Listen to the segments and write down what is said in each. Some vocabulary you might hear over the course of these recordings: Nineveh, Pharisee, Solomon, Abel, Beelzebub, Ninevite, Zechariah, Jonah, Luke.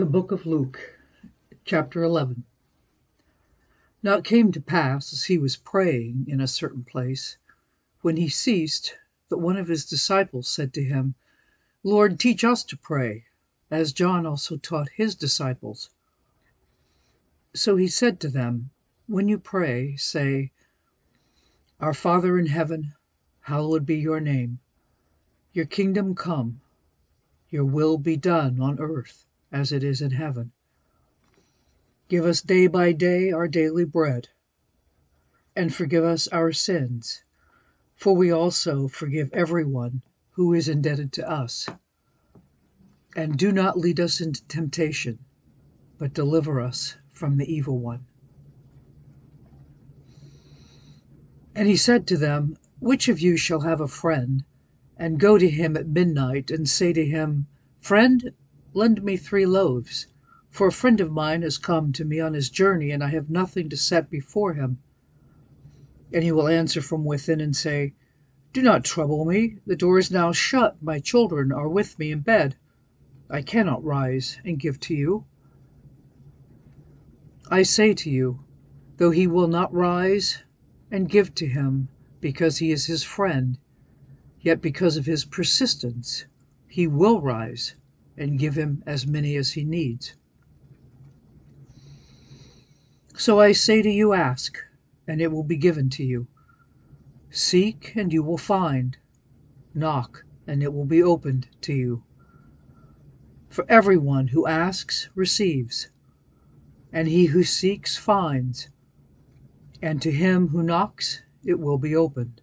The book of Luke, chapter 11. Now it came to pass, as he was praying in a certain place, when he ceased, that one of his disciples said to him, Lord, teach us to pray, as John also taught his disciples. So he said to them, When you pray, say, Our Father in heaven, hallowed be your name. Your kingdom come, your will be done on earth as it is in heaven. Give us day by day our daily bread, and forgive us our sins, for we also forgive everyone who is indebted to us. And do not lead us into temptation, but deliver us from the evil one. And he said to them, Which of you shall have a friend, and go to him at midnight, and say to him, Friend, lend me 3 loaves, for a friend of mine has come to me on his journey, and I have nothing to set before him. And he will answer from within and say, Do not trouble me, the door is now shut, my children are with me in bed. I cannot rise and give to you. I say to you, though he will not rise and give to him because he is his friend, yet because of his persistence he will rise and give him as many as he needs. So I say to you, ask, and it will be given to you. Seek, and you will find. Knock, and it will be opened to you. For everyone who asks receives, and he who seeks finds, and to him who knocks it will be opened.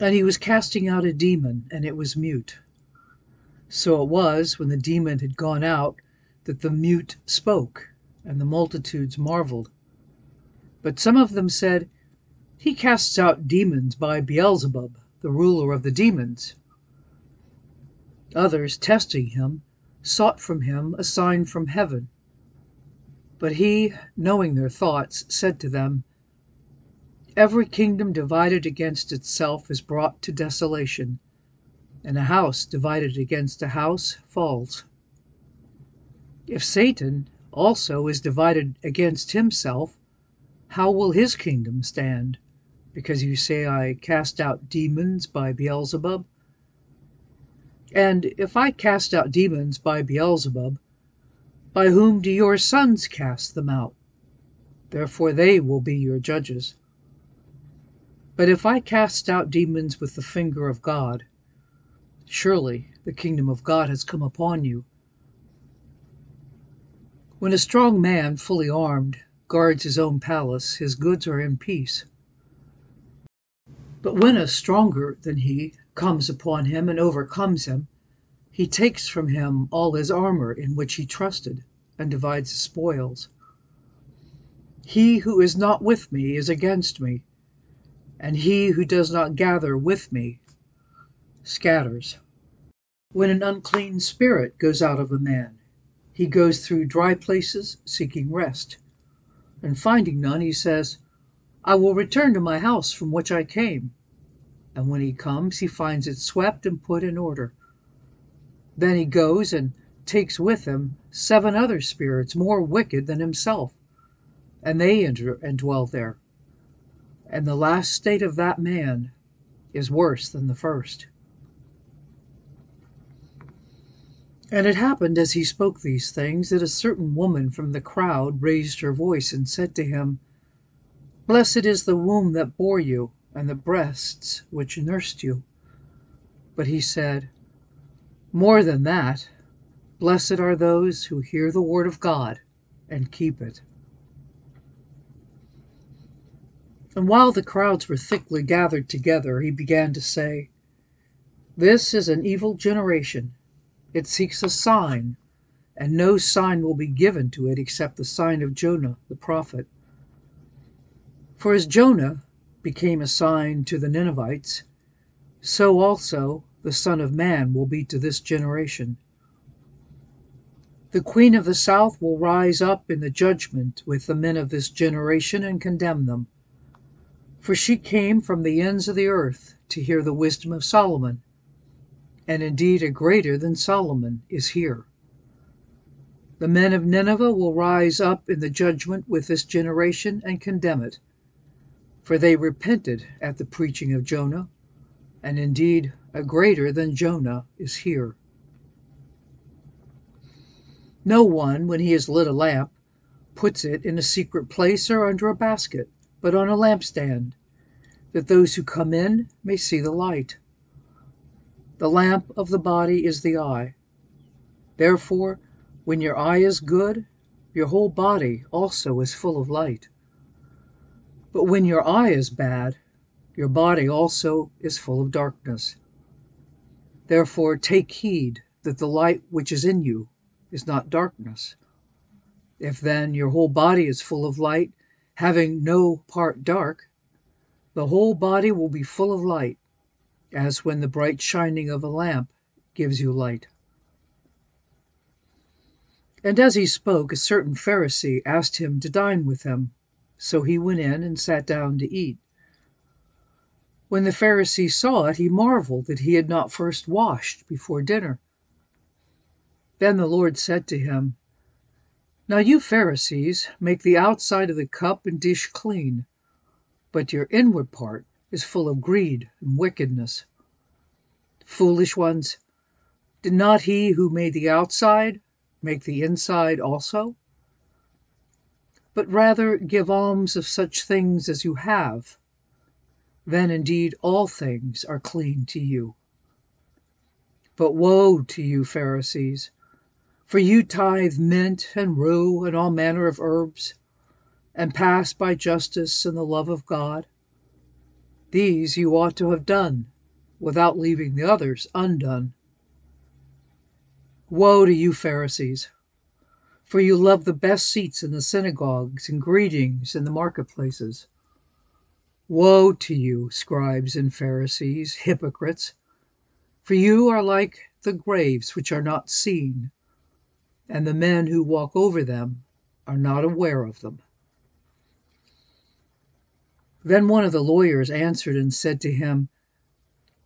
And he was casting out a demon, and it was mute. So it was, when the demon had gone out, that the mute spoke, and the multitudes marveled. But some of them said, He casts out demons by Beelzebub, the ruler of the demons. Others, testing him, sought from him a sign from heaven. But he, knowing their thoughts, said to them, Every kingdom divided against itself is brought to desolation, and a house divided against a house falls. If Satan also is divided against himself, how will his kingdom stand? Because you say, I cast out demons by Beelzebub? And if I cast out demons by Beelzebub, by whom do your sons cast them out? Therefore they will be your judges. But if I cast out demons with the finger of God, surely the kingdom of God has come upon you. When a strong man, fully armed, guards his own palace, his goods are in peace. But when a stronger than he comes upon him and overcomes him, he takes from him all his armor in which he trusted, and divides the spoils. He who is not with me is against me, and he who does not gather with me scatters. When an unclean spirit goes out of a man, he goes through dry places seeking rest, and finding none, he says, I will return to my house from which I came. And when he comes, he finds it swept and put in order. Then he goes and takes with him 7 other spirits more wicked than himself, and they enter and dwell there. And the last state of that man is worse than the first. And it happened, as he spoke these things, that a certain woman from the crowd raised her voice and said to him, Blessed is the womb that bore you, and the breasts which nursed you. But he said, More than that, blessed are those who hear the word of God and keep it. And while the crowds were thickly gathered together, he began to say, This is an evil generation. It seeks a sign, and no sign will be given to it except the sign of Jonah the prophet. For as Jonah became a sign to the Ninevites, so also the Son of Man will be to this generation. The Queen of the South will rise up in the judgment with the men of this generation and condemn them. For she came from the ends of the earth to hear the wisdom of Solomon. And indeed a greater than Solomon is here. The men of Nineveh will rise up in the judgment with this generation and condemn it, for they repented at the preaching of Jonah, and indeed a greater than Jonah is here. No one, when he has lit a lamp, puts it in a secret place or under a basket, but on a lampstand, that those who come in may see the light. The lamp of the body is the eye. Therefore, when your eye is good, your whole body also is full of light. But when your eye is bad, your body also is full of darkness. Therefore, take heed that the light which is in you is not darkness. If then your whole body is full of light, having no part dark, the whole body will be full of light, as when the bright shining of a lamp gives you light. And as he spoke, a certain Pharisee asked him to dine with him. So he went in and sat down to eat. When the Pharisee saw it, he marveled that he had not first washed before dinner. Then the Lord said to him, "Now you Pharisees make the outside of the cup and dish clean, but your inward part is full of greed and wickedness. Foolish ones, did not he who made the outside make the inside also? But rather give alms of such things as you have, then indeed all things are clean to you. But woe to you, Pharisees, for you tithe mint and rue and all manner of herbs, and pass by justice and the love of God. These you ought to have done, without leaving the others undone. Woe to you, Pharisees, for you love the best seats in the synagogues and greetings in the marketplaces. Woe to you, scribes and Pharisees, hypocrites, for you are like the graves which are not seen, and the men who walk over them are not aware of them." Then one of the lawyers answered and said to him,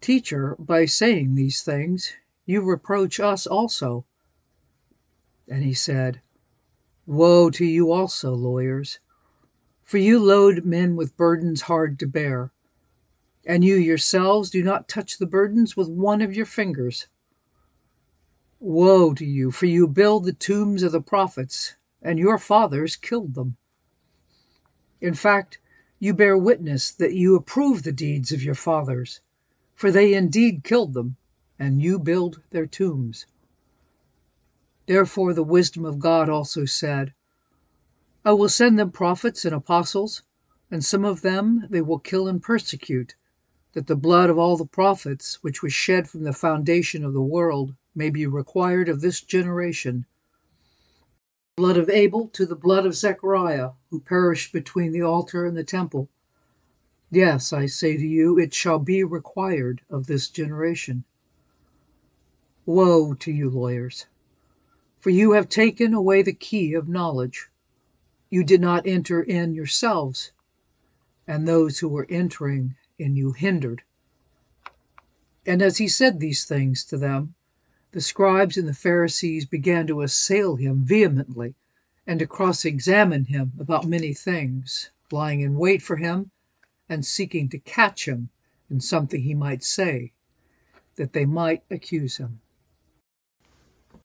"Teacher, by saying these things, you reproach us also." And he said, "Woe to you also, lawyers, for you load men with burdens hard to bear, and you yourselves do not touch the burdens with one of your fingers. Woe to you, for you build the tombs of the prophets, and your fathers killed them. In fact, you bear witness that you approve the deeds of your fathers, for they indeed killed them, and you build their tombs. Therefore the wisdom of God also said, 'I will send them prophets and apostles, and some of them they will kill and persecute, that the blood of all the prophets which was shed from the foundation of the world may be required of this generation, the blood of Abel to the blood of Zechariah, who perished between the altar and the temple. Yes, I say to you, it shall be required of this generation.' Woe to you, lawyers, for you have taken away the key of knowledge. You did not enter in yourselves, and those who were entering in you hindered." And as he said these things to them, the scribes and the Pharisees began to assail him vehemently and to cross-examine him about many things, lying in wait for him and seeking to catch him in something he might say, that they might accuse him.